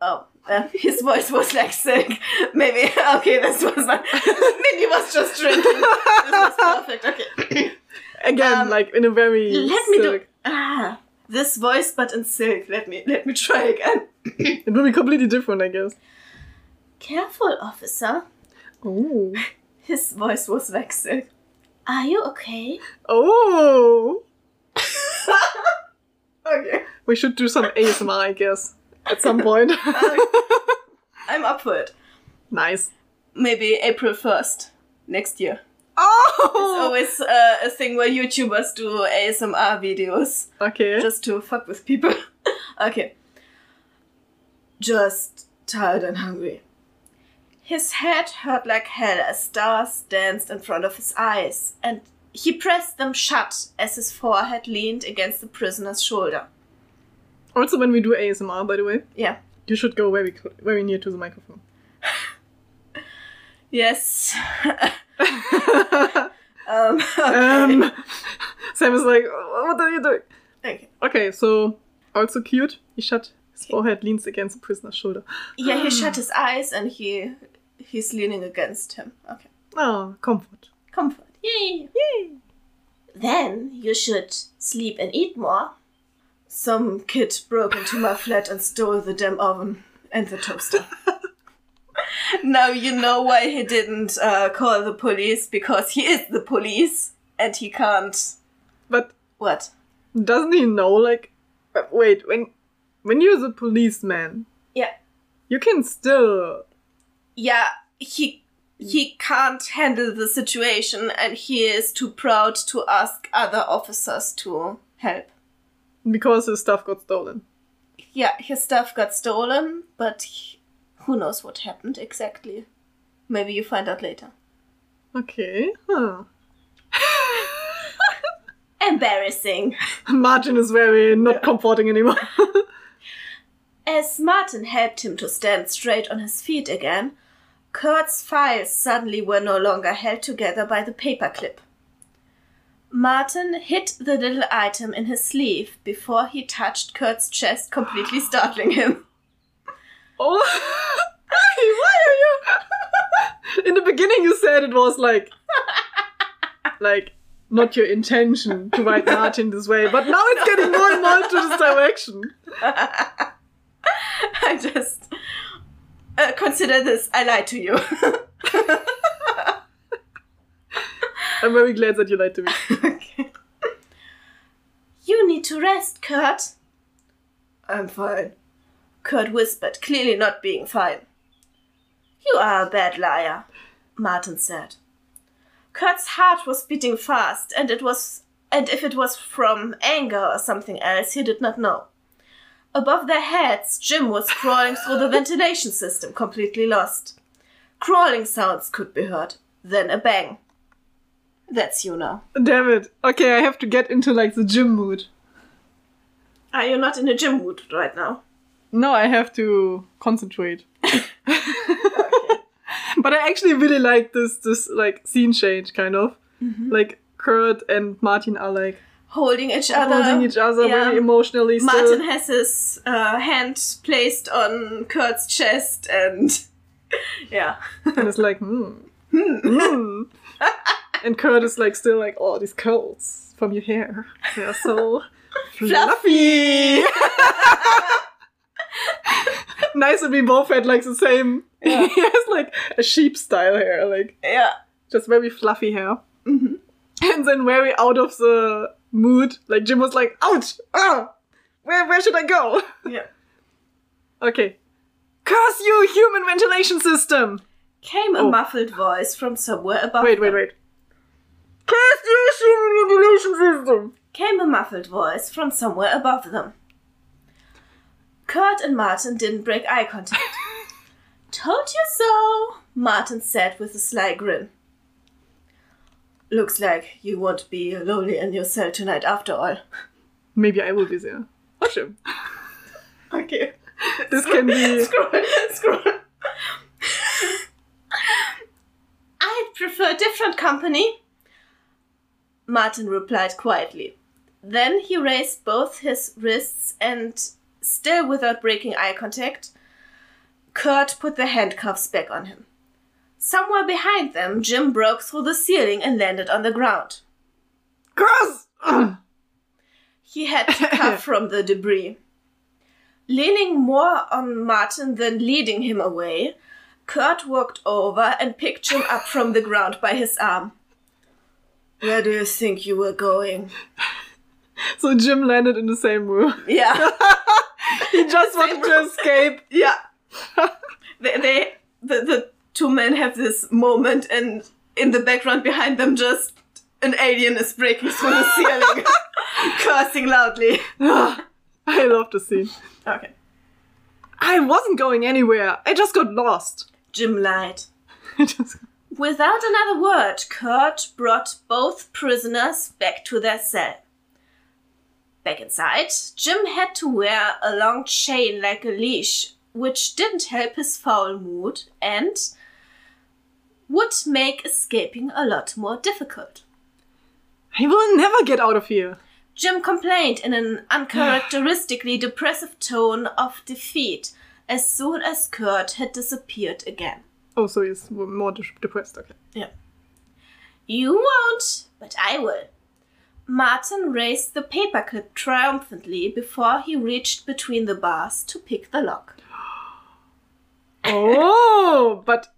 Oh. His voice was like sick. Maybe, okay, this was like... Minnie was just drinking. This was perfect, okay. Again, like in a very... this voice, but in silk. Let me try again. It will be completely different, I guess. Careful, officer. Oh. His voice was like silk. Are you okay? Oh. Okay. We should do some ASMR, I guess. At some point. I'm up for it. Nice. Maybe April 1st next year. Oh! It's always a thing where YouTubers do ASMR videos. Okay. Just to fuck with people. Okay. Just tired and hungry. His head hurt like hell as stars danced in front of his eyes, and he pressed them shut as his forehead leaned against the prisoner's shoulder. Also, when we do ASMR, by the way, you should go very near to the microphone. Yes. Okay. Sam is like, what are you doing? Okay, so also cute. He shut his forehead, leans against the prisoner's shoulder. Yeah, he shut his eyes and he's leaning against him. Okay. Oh, comfort. Yay. Then you should sleep and eat more. Some kid broke into my flat and stole the damn oven and the toaster. Now you know why he didn't call the police, because he is the police and he can't... But... What? Doesn't he know, like... Wait, when you're the policeman... Yeah. You can still... Yeah, he can't handle the situation and he is too proud to ask other officers to help. Because his stuff got stolen. Yeah, his stuff got stolen, but who knows what happened exactly. Maybe you find out later. Okay. Huh. Embarrassing. Martin is very not comforting anymore. As Martin helped him to stand straight on his feet again, Kurt's files suddenly were no longer held together by the paperclip. Martin hid the little item in his sleeve before he touched Kurt's chest, completely startling him. Oh, why are you... In the beginning you said it was like not your intention to write Martin this way, but now it's getting more and more into this direction. I just... consider this, I lied to you. I'm very glad that you lied to me. Okay. You need to rest, Kurt. I'm fine. Kurt whispered, clearly not being fine. You are a bad liar, Martin said. Kurt's heart was beating fast, and if it was from anger or something else, he did not know. Above their heads, Jim was crawling through the ventilation system, completely lost. Crawling sounds could be heard, then a bang. That's you now. Damn it. Okay, I have to get into, like, the gym mood. Are you not in a gym mood right now? No, I have to concentrate. But I actually really like this like scene change kind of. Mm-hmm. Like Kurt and Martin are like holding each other yeah. very emotionally. Still. Martin has his hand placed on Kurt's chest and yeah. And it's like And Kurt is like still like, oh, these curls from your hair. They are so fluffy. Nice that we both had like the same. Yeah. He has like a sheep style hair, like yeah, just very fluffy hair. Mm-hmm. And then very out of the mood, like Jim was like, ouch, where should I go? Yeah. Okay. Curse you, human ventilation system! Came a muffled voice from somewhere above. Wait. Curse you, human ventilation system! Came a muffled voice from somewhere above them. Kurt and Martin didn't break eye contact. Told you so, Martin said with a sly grin. Looks like you won't be lonely in your cell tonight after all. Maybe I will be there. Awesome. Okay. This can be... Scroll. I'd prefer different company, Martin replied quietly. Then he raised both his wrists and, still without breaking eye contact, Kurt put the handcuffs back on him. Somewhere behind them, Jim broke through the ceiling and landed on the ground. Curse! He had to cut from the debris. Leaning more on Martin than leading him away, Kurt walked over and picked Jim up from the ground by his arm. Where do you think you were going? So Jim landed in the same room. Yeah. He just wanted to escape. Yeah. The two men have this moment and in the background behind them just an alien is breaking through the ceiling, cursing loudly. I love the scene. Okay. I wasn't going anywhere. I just got lost. Jim lied. Without another word, Kurt brought both prisoners back to their cell. Back inside, Jim had to wear a long chain like a leash, which didn't help his foul mood and would make escaping a lot more difficult. I will never get out of here, Jim complained in an uncharacteristically depressive tone of defeat as soon as Kurt had disappeared again. Oh, so he's more depressed, okay. Yeah. You won't, but I will. Martin raised the paperclip triumphantly before he reached between the bars to pick the lock. Oh, but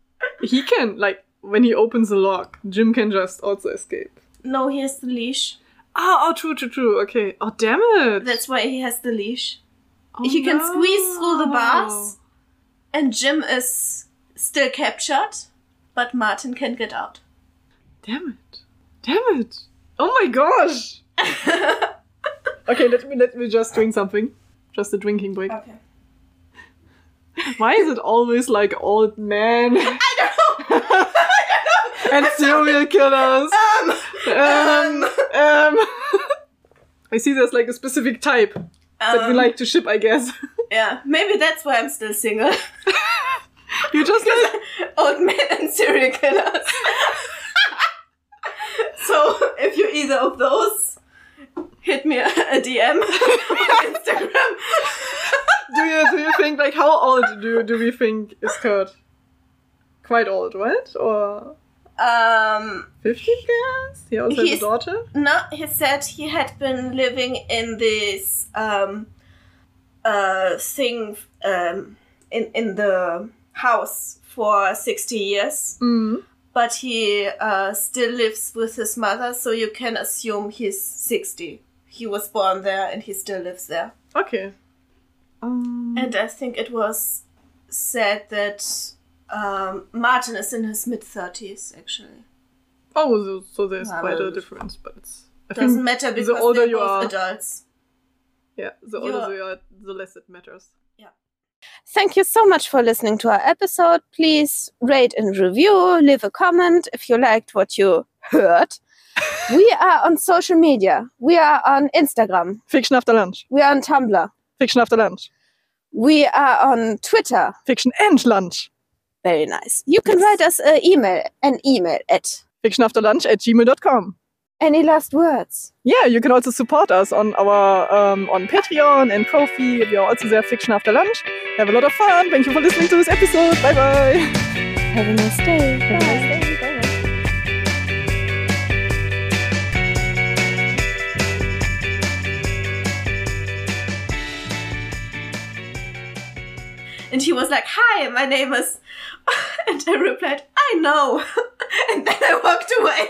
he can, like, when he opens the lock, Jim can just also escape. No, he has the leash. Oh, true, okay. Oh, damn it. That's why he has the leash. Oh, he can squeeze through the bars, and Jim is still captured, but Martin can get out. Damn it. Oh my gosh. Okay, let me just drink something. Just a drinking break. Okay. Why is it always like old men? I don't know. And serial killers. I see there's like a specific type that we like to ship, I guess. Yeah, maybe that's why I'm still single. You just like old men and serial killers. So if you either of those, hit me a DM on Instagram. Do you think, like, how old do we think is Kurt? Quite old, right? Or 50 years? He also has a daughter? No, he said he had been living in this thing in the house for 60 years. Mm. But he still lives with his mother, so you can assume he's 60. He was born there and he still lives there. Okay. And I think it was said that Martin is in his mid-30s, actually. Oh, so there's quite a difference, but it doesn't matter because the older you are, adults. Yeah, the older you are, the less it matters. Yeah. Thank you so much for listening to our episode. Please rate and review, leave a comment if you liked what you heard. We are on social media. We are on Instagram. Fiction After Lunch. We are on Tumblr. Fiction After Lunch. We are on Twitter. Fiction and Lunch. Very nice. You can write us an email at fictionafterlunch@gmail.com. Any last words? Yeah, you can also support us on our on Patreon and Ko-fi. We are also there at Fiction After Lunch. Have a lot of fun. Thank you for listening to this episode. Bye-bye. Have a nice day. Bye. Have a nice day. And he was like, hi, my name is... And I replied, I know. And then I walked away.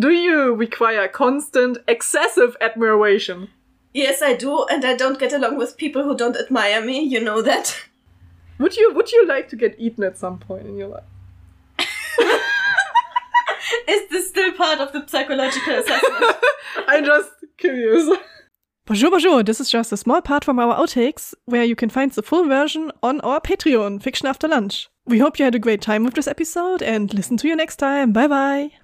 Do you require constant, excessive admiration? Yes, I do. And I don't get along with people who don't admire me. You know that. Would you like to get eaten at some point in your life? Is this still part of the psychological assessment? I'm just curious. Bonjour, bonjour. This is just a small part from our outtakes, where you can find the full version on our Patreon, Fiction After Lunch. We hope you had a great time with this episode and listen to you next time. Bye-bye.